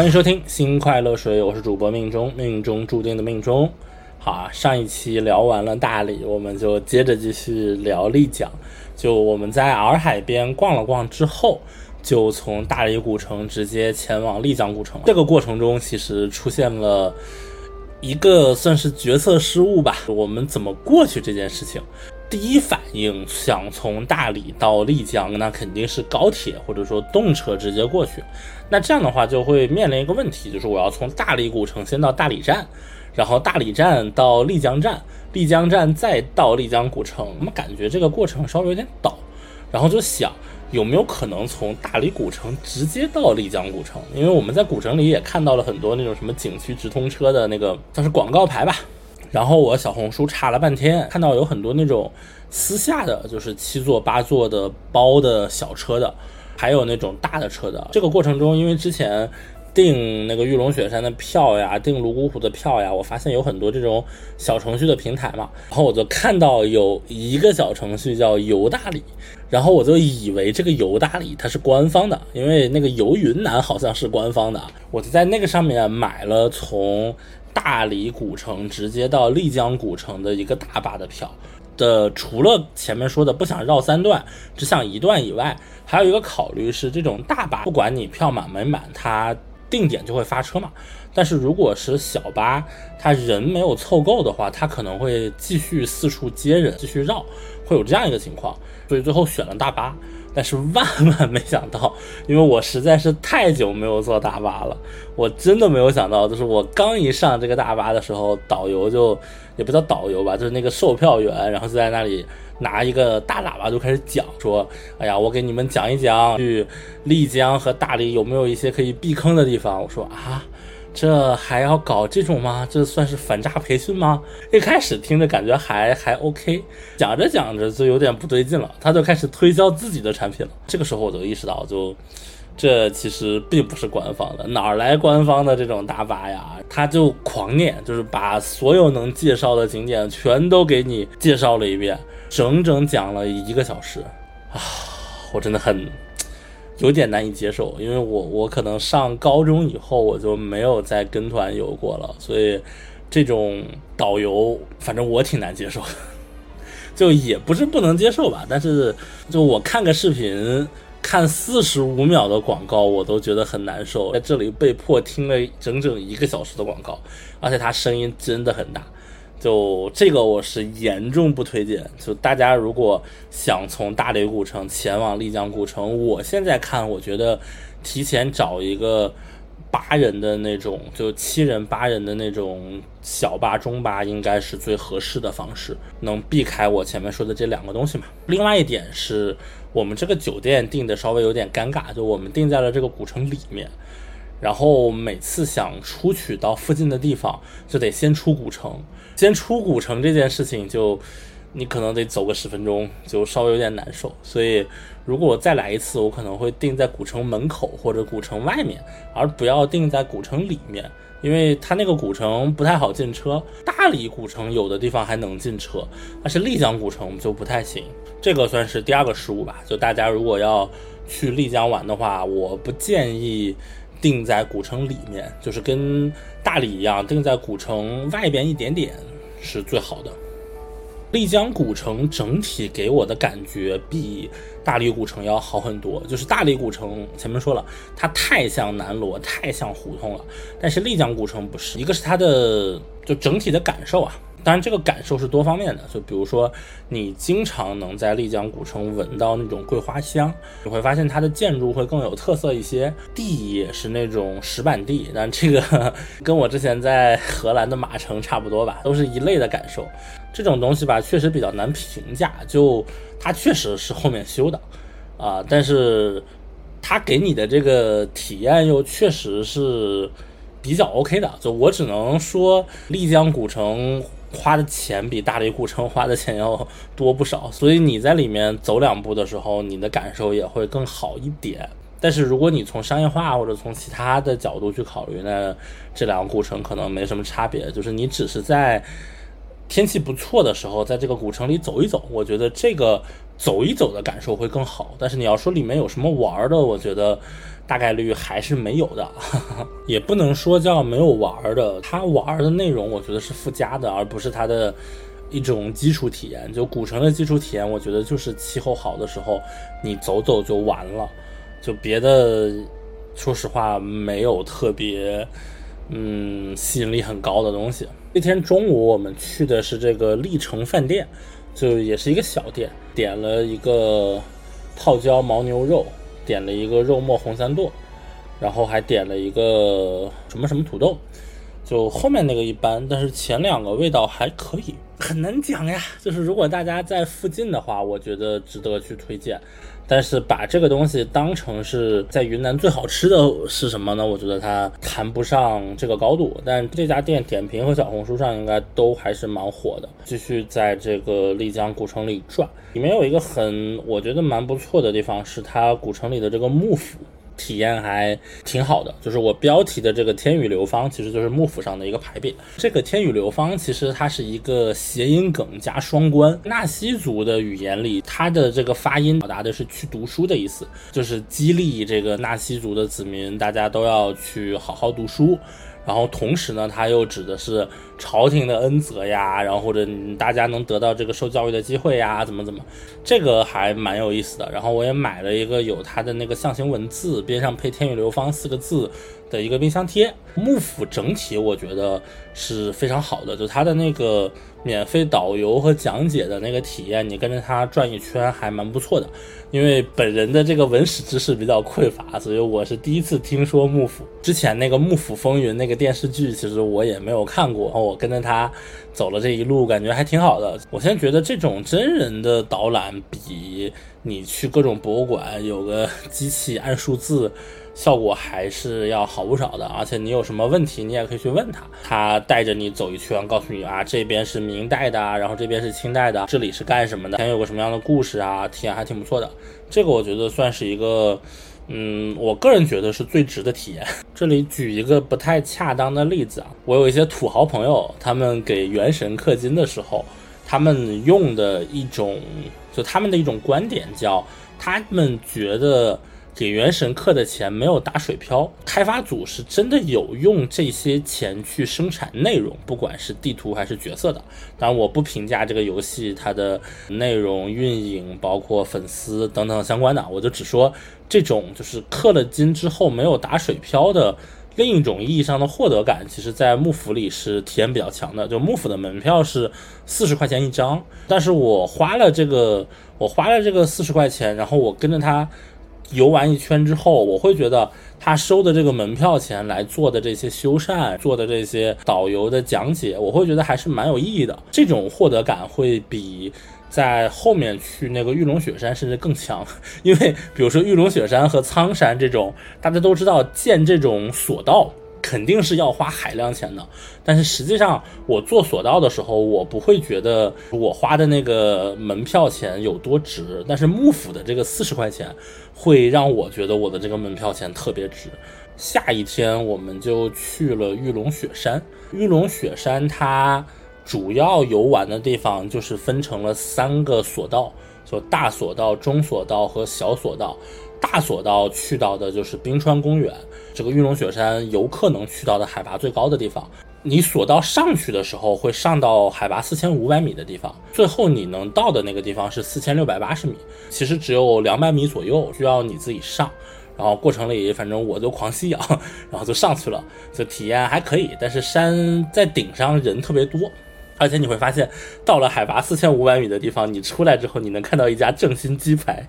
欢迎收听新快乐水，我是主播命中，命中注定的命中。好，上一期聊完了大理，我们就接着继续聊丽江。就我们在洱海边逛了逛之后，就从大理古城直接前往丽江古城。这个过程中其实出现了一个算是决策失误吧，我们怎么过去这件事情。第一反应想从大理到丽江，那肯定是高铁或者说动车直接过去。那这样的话就会面临一个问题，就是我要从大理古城先到大理站，然后大理站到丽江站，丽江站再到丽江古城，我们感觉这个过程稍微有点倒，然后就想有没有可能从大理古城直接到丽江古城，因为我们在古城里也看到了很多那种什么景区直通车的那个算是广告牌吧。然后我小红书查了半天，看到有很多那种私下的，就是7座8座的包的小车的，还有那种大的车的。这个过程中，因为之前订那个玉龙雪山的票呀，订泸沽湖的票呀，我发现有很多这种小程序的平台嘛，然后我就看到有一个小程序叫游大理，然后我就以为这个游大理它是官方的，因为那个游云南好像是官方的，我就在那个上面买了从大理古城直接到丽江古城的一个大巴的票的，除了前面说的不想绕3段只想1段以外，还有一个考虑是这种大巴不管你票满没满它定点就会发车嘛，但是如果是小巴它人没有凑够的话，它可能会继续四处接人继续绕，会有这样一个情况，所以最后选了大巴。但是万没想到，因为我实在是太久没有坐大巴了，我真的没有想到，就是我刚一上这个大巴的时候，导游就也不叫导游吧，就是那个售票员，然后就在那里拿一个大喇叭就开始讲说，哎呀，我给你们讲一讲去丽江和大理有没有一些可以避坑的地方。我说啊，这还要搞这种吗？这算是反诈培训吗？一开始听着感觉还 OK， 讲着讲着就有点不对劲了，他就开始推销自己的产品了。这个时候我就意识到，就这其实并不是官方的，哪来官方的这种大巴呀？他就狂念，就是把所有能介绍的景点全都给你介绍了一遍，整整讲了1个小时啊！我真的很有点难以接受，因为我可能上高中以后我就没有再跟团游过了，所以这种导游反正我挺难接受的，就也不是不能接受吧，但是就我看个视频看45秒的广告我都觉得很难受，在这里被迫听了整整1个小时的广告，而且它声音真的很大，就这个我是严重不推荐。就大家如果想从大理古城前往丽江古城，我现在看我觉得提前找一个8人的那种，就7人8人的那种小巴中巴应该是最合适的方式，能避开我前面说的这2个东西嘛。另外一点是我们这个酒店订的稍微有点尴尬，就我们订在了这个古城里面，然后每次想出去到附近的地方就得先出古城，先出古城这件事情就你可能得走个10分钟，就稍微有点难受，所以如果我再来一次我可能会定在古城门口或者古城外面，而不要定在古城里面，因为它那个古城不太好进车，大理古城有的地方还能进车，但是丽江古城就不太行。这个算是第2个失误吧，就大家如果要去丽江玩的话，我不建议定在古城里面，就是跟大理一样定在古城外边一点点是最好的。丽江古城整体给我的感觉比大理古城要好很多，就是大理古城前面说了它太像南锣太像胡同了，但是丽江古城不是，一个是它的就整体的感受啊，当然这个感受是多方面的，就比如说你经常能在丽江古城闻到那种桂花香，你会发现它的建筑会更有特色一些，地也是那种石板地，但这个跟我之前在荷兰的马城差不多吧，都是一类的感受。这种东西吧确实比较难评价，就它确实是后面修的啊，但是它给你的这个体验又确实是比较 OK 的，就我只能说丽江古城花的钱比大理古城花的钱要多不少，所以你在里面走2步的时候你的感受也会更好一点。但是如果你从商业化或者从其他的角度去考虑呢，这2个古城可能没什么差别，就是你只是在天气不错的时候，在这个古城里走一走，我觉得这个走一走的感受会更好。但是你要说里面有什么玩的，我觉得大概率还是没有的，也不能说叫没有玩的，它玩的内容我觉得是附加的，而不是它的一种基础体验。就古城的基础体验，我觉得就是气候好的时候你走走就完了，就别的说实话没有特别吸引力很高的东西。那天中午我们去的是这个历城饭店，就也是一个小店，点了一个泡椒牦牛肉，点了一个肉末红三剁，然后还点了一个什么什么土豆，就后面那个一般，但是前两个味道还可以。很难讲呀，就是如果大家在附近的话，我觉得值得去推荐。但是把这个东西当成是在云南最好吃的是什么呢？我觉得它谈不上这个高度。但这家店点评和小红书上应该都还是蛮火的。继续在这个丽江古城里转，里面有一个我觉得蛮不错的地方，是它古城里的这个幕府体验还挺好的。就是我标题的这个天雨流芳，其实就是幕府上的一个牌匾。这个天雨流芳其实它是一个谐音梗加双关，纳西族的语言里它的这个发音表达的是去读书的意思，就是激励这个纳西族的子民大家都要去好好读书。然后同时呢，它又指的是朝廷的恩泽呀，然后或者大家能得到这个受教育的机会呀，怎么，这个还蛮有意思的。然后我也买了一个有它的那个象形文字，边上配天雨流芳四个字的一个冰箱贴。幕府整体我觉得是非常好的，就它的那个免费导游和讲解的那个体验，你跟着它转一圈还蛮不错的。因为本人的这个文史知识比较匮乏，所以我是第一次听说幕府。之前那个幕府风云那个电视剧其实我也没有看过，我跟着它走了这一路，感觉还挺好的。我现在觉得这种真人的导览比你去各种博物馆有个机器按数字效果还是要好不少的。而且你有什么问题你也可以去问他，他带着你走一圈，告诉你啊，这边是明代的，然后这边是清代的，这里是干什么的，以前有个什么样的故事啊，体验还挺不错的。这个我觉得算是一个我个人觉得是最值的体验。这里举一个不太恰当的例子啊，我有一些土豪朋友，他们给元神氪金的时候，他们用的一种，就他们的一种观点叫，他们觉得给元神氪的钱没有打水漂，开发组是真的有用这些钱去生产内容，不管是地图还是角色的。当然我不评价这个游戏它的内容运营，包括粉丝等等相关的，我就只说这种就是氪了金之后没有打水漂的另一种意义上的获得感，其实在幕府里是体验比较强的。就幕府的门票是40块钱一张，但是我花了这个40块钱，然后我跟着他游玩一圈之后，我会觉得他收的这个门票钱来做的这些修缮，做的这些导游的讲解，我会觉得还是蛮有意义的。这种获得感会比在后面去那个玉龙雪山甚至更强。因为比如说玉龙雪山和苍山这种，大家都知道建这种索道肯定是要花海量钱的，但是实际上我做索道的时候，我不会觉得我花的那个门票钱有多值，但是幕府的这个40块钱会让我觉得我的这个门票钱特别值。下一天我们就去了玉龙雪山。玉龙雪山它主要游玩的地方就是分成了3个索道，就大索道、中索道和小索道。大索道去到的就是冰川公园，这个玉龙雪山游客能去到的海拔最高的地方。你索道上去的时候会上到海拔4500米的地方，最后你能到的那个地方是4680米，其实只有200米左右需要你自己上。然后过程里反正我就狂吸氧，然后就上去了，就体验还可以。但是山在顶上人特别多，而且你会发现到了海拔4500米的地方，你出来之后你能看到一家正新鸡排。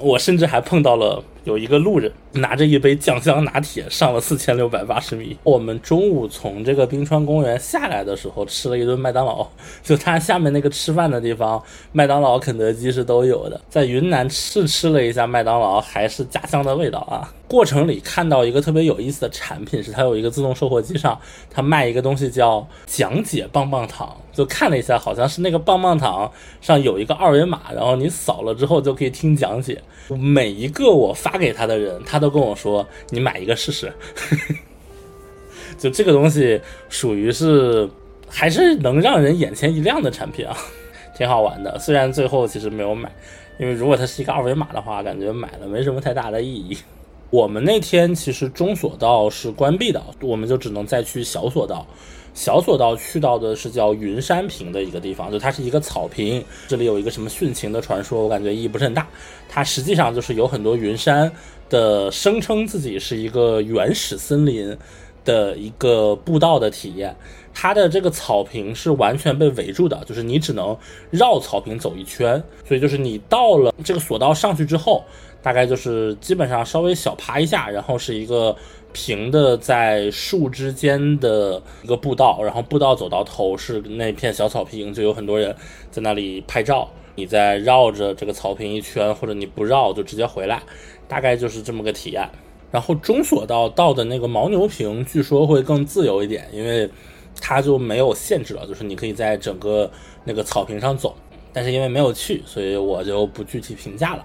我甚至还碰到了有一个路人拿着一杯酱香拿铁上了4680米。我们中午从这个冰川公园下来的时候吃了一顿麦当劳，就它下面那个吃饭的地方麦当劳肯德基是都有的。在云南试吃了一下麦当劳，还是家乡的味道啊。过程里看到一个特别有意思的产品，是它有一个自动售货机上它卖一个东西叫讲解棒棒糖，就看了一下好像是那个棒棒糖上有一个二维码，然后你扫了之后就可以听讲解。每一个我发给他的人，他都跟我说你买一个试试。就这个东西属于是还是能让人眼前一亮的产品啊，挺好玩的。虽然最后其实没有买，因为如果它是一个二维码的话，感觉买了没什么太大的意义。我们那天其实中索道是关闭的，我们就只能再去小索道。小索道去到的是叫云山坪的一个地方，就它是一个草坪，这里有一个什么殉情的传说，我感觉意义不甚大。它实际上就是有很多云山的声称自己是一个原始森林的一个步道的体验。它的这个草坪是完全被围住的，就是你只能绕草坪走一圈，所以就是你到了这个索道上去之后，大概就是基本上稍微小爬一下，然后是一个平的在树之间的一个步道，然后步道走到头是那片小草坪，就有很多人在那里拍照。你再绕着这个草坪一圈，或者你不绕就直接回来，大概就是这么个体验。然后中索道到的那个牦牛坪据说会更自由一点，因为它就没有限制了，就是你可以在整个那个草坪上走。但是因为没有去，所以我就不具体评价了。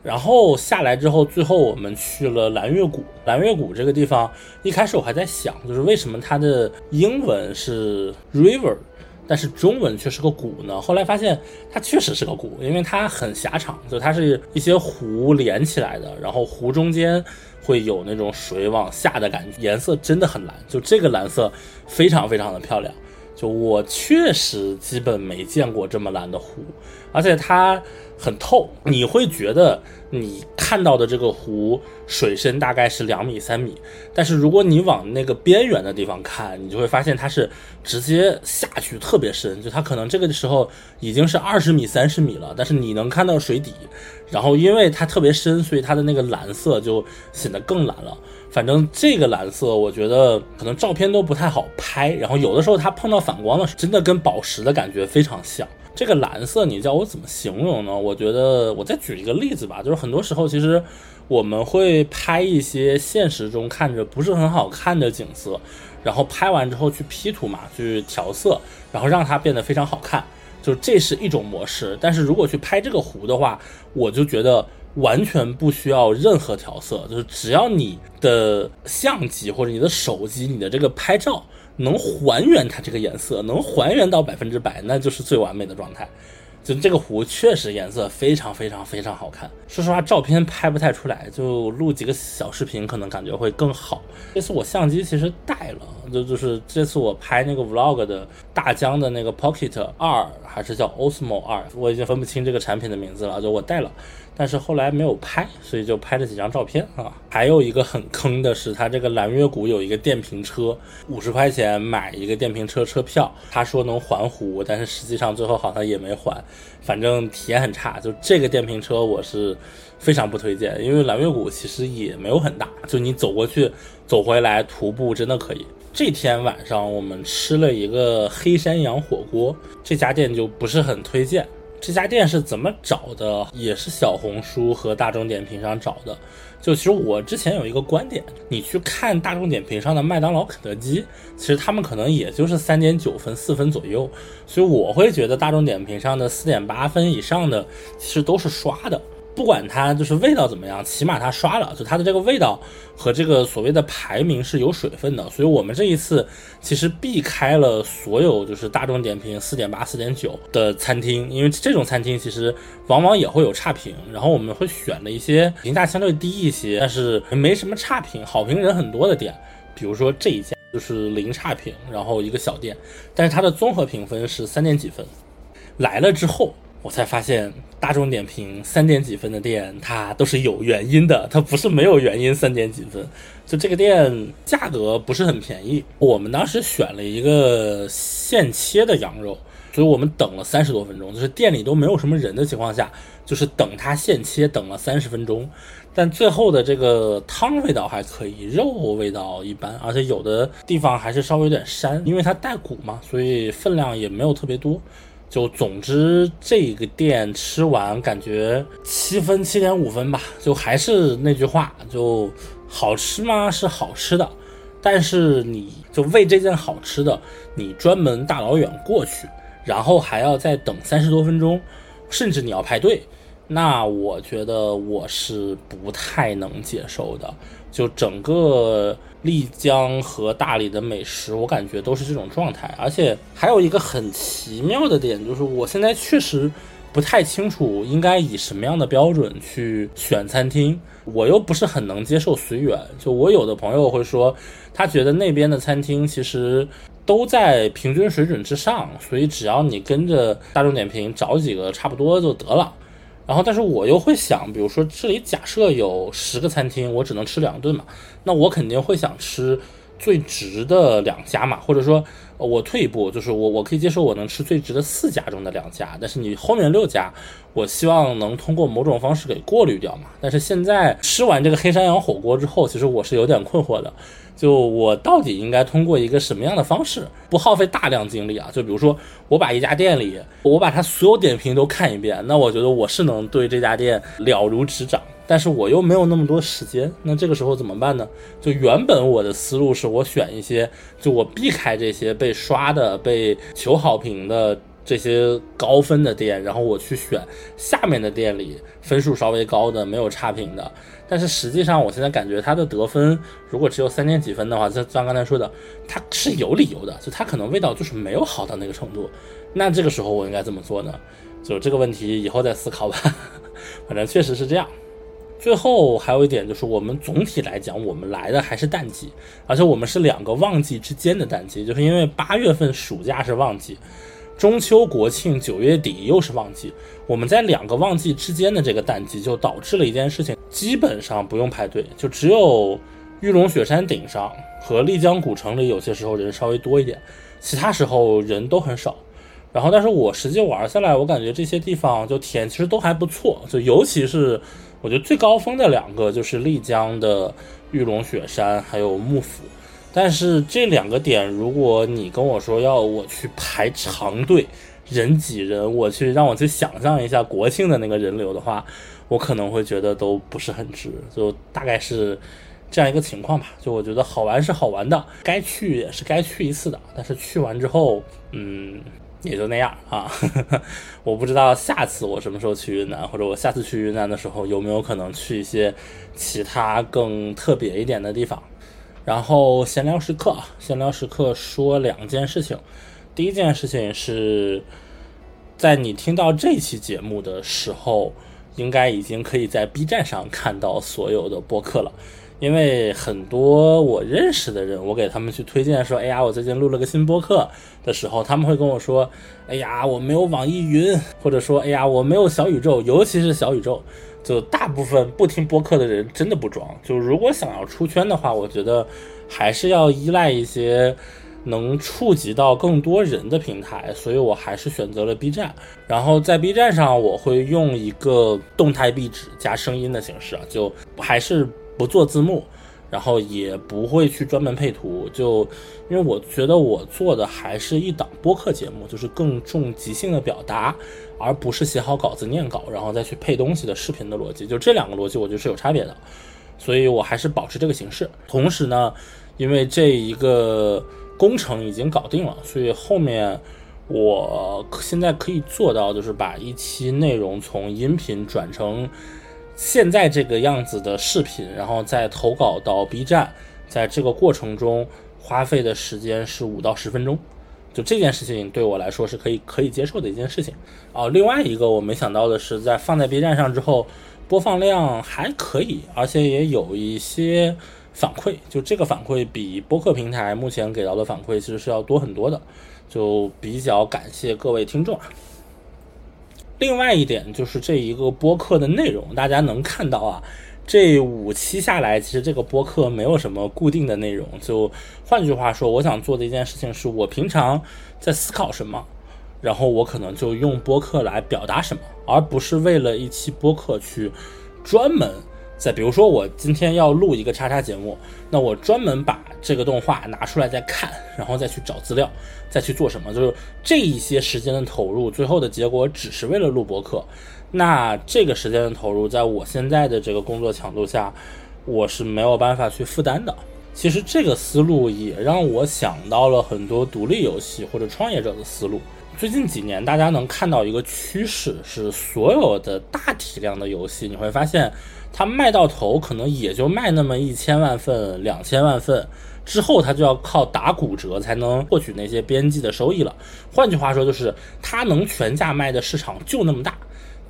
然后下来之后，最后我们去了蓝月谷。蓝月谷这个地方，一开始我还在想，就是为什么它的英文是 river， 但是中文却是个谷呢？后来发现它确实是个谷，因为它很狭长，就它是一些湖连起来的，然后湖中间会有那种水往下的感觉，颜色真的很蓝，就这个蓝色非常非常的漂亮。就我确实基本没见过这么蓝的湖，而且它很透，你会觉得你看到的这个湖水深大概是2米3米，但是如果你往那个边缘的地方看，你就会发现它是直接下去特别深，就它可能这个时候已经是20米30米了，但是你能看到水底，然后因为它特别深，所以它的那个蓝色就显得更蓝了。反正这个蓝色我觉得可能照片都不太好拍，然后有的时候它碰到反光了，真的跟宝石的感觉非常像。这个蓝色你叫我怎么形容呢？我觉得我再举一个例子吧，就是很多时候其实我们会拍一些现实中看着不是很好看的景色，然后拍完之后去 P 图嘛，去调色，然后让它变得非常好看，就这是一种模式。但是如果去拍这个湖的话，我就觉得完全不需要任何调色，就是只要你的相机或者你的手机，你的这个拍照能还原它这个颜色，能还原到100%，那就是最完美的状态。就这个湖确实颜色非常非常非常好看，说实话照片拍不太出来，就录几个小视频可能感觉会更好。这次我相机其实带了，就是这次我拍那个 vlog 的大疆的那个 Pocket 2，还是叫 OSMO 2，我已经分不清这个产品的名字了，就我带了，但是后来没有拍，所以就拍了几张照片啊。还有一个很坑的是，它这个蓝月谷有一个电瓶车，50块钱买一个电瓶车车票，他说能还湖，但是实际上最后好像也没还，反正体验很差。就这个电瓶车我是非常不推荐，因为蓝月谷其实也没有很大，就你走过去走回来徒步真的可以。这天晚上我们吃了一个黑山羊火锅，这家店就不是很推荐。这家店是怎么找的，也是小红书和大众点评上找的。就其实我之前有一个观点，你去看大众点评上的麦当劳肯德基，其实他们可能也就是 3.9 分4分左右，所以我会觉得大众点评上的 4.8 分以上的其实都是刷的，不管它就是味道怎么样，起码它刷了，就它的这个味道和这个所谓的排名是有水分的。所以我们这一次其实避开了所有就是大众点评 4.8 4.9 的餐厅，因为这种餐厅其实往往也会有差评，然后我们会选了一些评价相对低一些但是没什么差评，好评人很多的店，比如说这一家就是0差评，然后一个小店，但是它的综合评分是3点几分。来了之后我才发现大众点评3点几分的店它都是有原因的，它不是没有原因3点几分。就这个店价格不是很便宜，我们当时选了一个现切的羊肉，所以我们等了30多分钟，就是店里都没有什么人的情况下，就是等它现切等了30分钟。但最后的这个汤味道还可以，肉味道一般，而且有的地方还是稍微有点膻，因为它带骨嘛，所以分量也没有特别多。就总之这个店吃完感觉7分7.5分吧，就还是那句话，就好吃吗？是好吃的，但是你就为这件好吃的你专门大老远过去，然后还要再等30多分钟，甚至你要排队，那我觉得我是不太能接受的。就整个丽江和大理的美食我感觉都是这种状态。而且还有一个很奇妙的点，就是我现在确实不太清楚应该以什么样的标准去选餐厅，我又不是很能接受随缘。就我有的朋友会说他觉得那边的餐厅其实都在平均水准之上，所以只要你跟着大众点评找几个差不多就得了。然后但是我又会想，比如说这里假设有10个餐厅，我只能吃2顿嘛，那我肯定会想吃最值的2家嘛，或者说我退一步，就是我可以接受我能吃最值的4家中的2家，但是你后面6家我希望能通过某种方式给过滤掉嘛。但是现在吃完这个黑山羊火锅之后，其实我是有点困惑的，就我到底应该通过一个什么样的方式不耗费大量精力啊？就比如说我把一家店里我把它所有点评都看一遍，那我觉得我是能对这家店了如指掌，但是我又没有那么多时间，那这个时候怎么办呢？就原本我的思路是我选一些，就我避开这些被刷的被求好评的这些高分的店，然后我去选下面的店里分数稍微高的没有差评的。但是实际上我现在感觉他的得分如果只有3点几分的话，就像刚才说的他是有理由的，就他可能味道就是没有好到那个程度。那这个时候我应该怎么做呢？就这个问题以后再思考吧，反正确实是这样。最后还有一点，就是我们总体来讲我们来的还是淡季，而且我们是2个旺季之间的淡季，就是因为8月份暑假是旺季，中秋国庆9月底又是旺季，我们在2个旺季之间的这个淡季就导致了一件事情，基本上不用排队，就只有玉龙雪山顶上和丽江古城里有些时候人稍微多一点，其他时候人都很少。然后但是我实际玩下来我感觉这些地方就体验其实都还不错，就尤其是我觉得最高峰的2个就是丽江的玉龙雪山还有幕府。但是这2个点如果你跟我说要我去排长队人挤人，我去让我去想象一下国庆的那个人流的话，我可能会觉得都不是很值，就大概是这样一个情况吧。就我觉得好玩是好玩的，该去也是该去一次的，但是去完之后也就那样啊我不知道下次我什么时候去云南，或者我下次去云南的时候有没有可能去一些其他更特别一点的地方。然后闲聊时刻说2件事情。第一件事情是，在你听到这期节目的时候应该已经可以在 B 站上看到所有的播客了，因为很多我认识的人我给他们去推荐说哎呀我最近录了个新播客的时候，他们会跟我说哎呀我没有网易云，或者说哎呀我没有小宇宙，尤其是小宇宙，就大部分不听播客的人真的不装。就如果想要出圈的话，我觉得还是要依赖一些能触及到更多人的平台，所以我还是选择了 B 站。然后在 B 站上我会用一个动态壁纸加声音的形式，就还是不做字幕，然后也不会去专门配图，就因为我觉得我做的还是一档播客节目，就是更重即兴的表达，而不是写好稿子念稿然后再去配东西的视频的逻辑，就这2个逻辑我觉得是有差别的，所以我还是保持这个形式。同时呢，因为这一个工程已经搞定了，所以后面我现在可以做到就是把一期内容从音频转成现在这个样子的视频，然后再投稿到 B 站，在这个过程中花费的时间是5到10分钟，就这件事情对我来说是可以接受的一件事情。另外一个我没想到的是，在放在 B 站上之后播放量还可以，而且也有一些反馈，就这个反馈比播客平台目前给到的反馈其实是要多很多的，就比较感谢各位听众。另外一点就是这一个播客的内容，大家能看到啊，这5期下来其实这个播客没有什么固定的内容，就换句话说我想做的一件事情是我平常在思考什么，然后我可能就用播客来表达什么，而不是为了一期播客去专门在比如说我今天要录一个叉叉节目，那我专门把这个动画拿出来再看，然后再去找资料再去做什么，就是这一些时间的投入最后的结果只是为了录播客。那这个时间的投入在我现在的这个工作强度下我是没有办法去负担的。其实这个思路也让我想到了很多独立游戏或者创业者的思路，最近几年大家能看到一个趋势，是所有的大体量的游戏你会发现它卖到头可能也就卖那么1000万份2000万份，之后它就要靠打骨折才能获取那些边际的收益了。换句话说，就是它能全价卖的市场就那么大，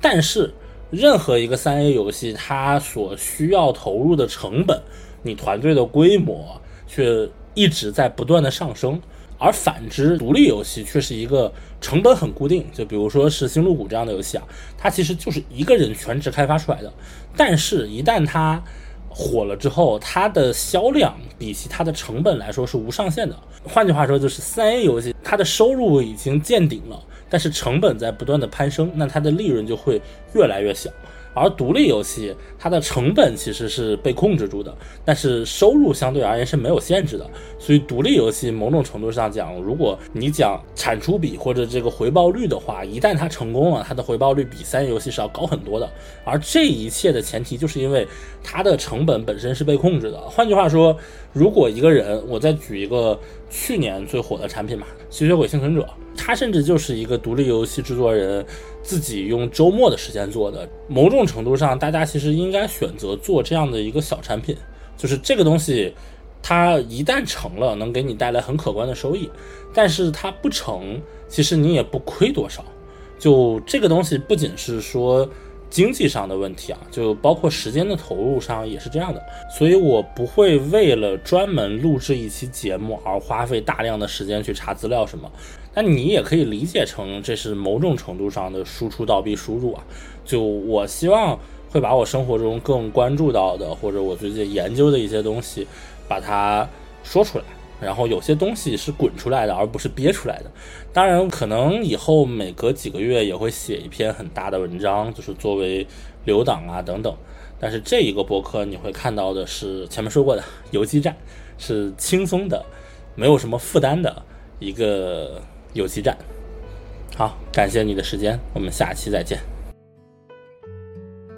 但是任何一个 3A 游戏它所需要投入的成本，你团队的规模却一直在不断的上升。而反之，独立游戏却是一个成本很固定，就比如说是星露谷这样的游戏啊，它其实就是一个人全职开发出来的，但是一旦它火了之后，它的销量比起它的成本来说是无上限的。换句话说，就是 3A 游戏它的收入已经见顶了，但是成本在不断的攀升，那它的利润就会越来越小。而独立游戏它的成本其实是被控制住的，但是收入相对而言是没有限制的。所以独立游戏某种程度上讲，如果你讲产出比或者这个回报率的话，一旦它成功了，它的回报率比3A游戏是要高很多的。而这一切的前提就是因为它的成本本身是被控制的。换句话说，如果一个人，我再举一个去年最火的产品嘛，吸血鬼幸存者，它甚至就是一个独立游戏制作人自己用周末的时间做的。某种程度上，大家其实应该选择做这样的一个小产品，就是这个东西它一旦成了，能给你带来很可观的收益，但是它不成，其实你也不亏多少。就这个东西不仅是说经济上的问题啊，就包括时间的投入上也是这样的。所以我不会为了专门录制一期节目而花费大量的时间去查资料什么。那你也可以理解成这是某种程度上的输出倒逼输入啊。就我希望会把我生活中更关注到的，或者我最近研究的一些东西把它说出来，然后有些东西是滚出来的，而不是憋出来的。当然可能以后每隔几个月也会写一篇很大的文章，就是作为留档啊等等。但是这一个播客你会看到的是前面说过的游击战，是轻松的没有什么负担的一个游击战。好，感谢你的时间，我们下期再见。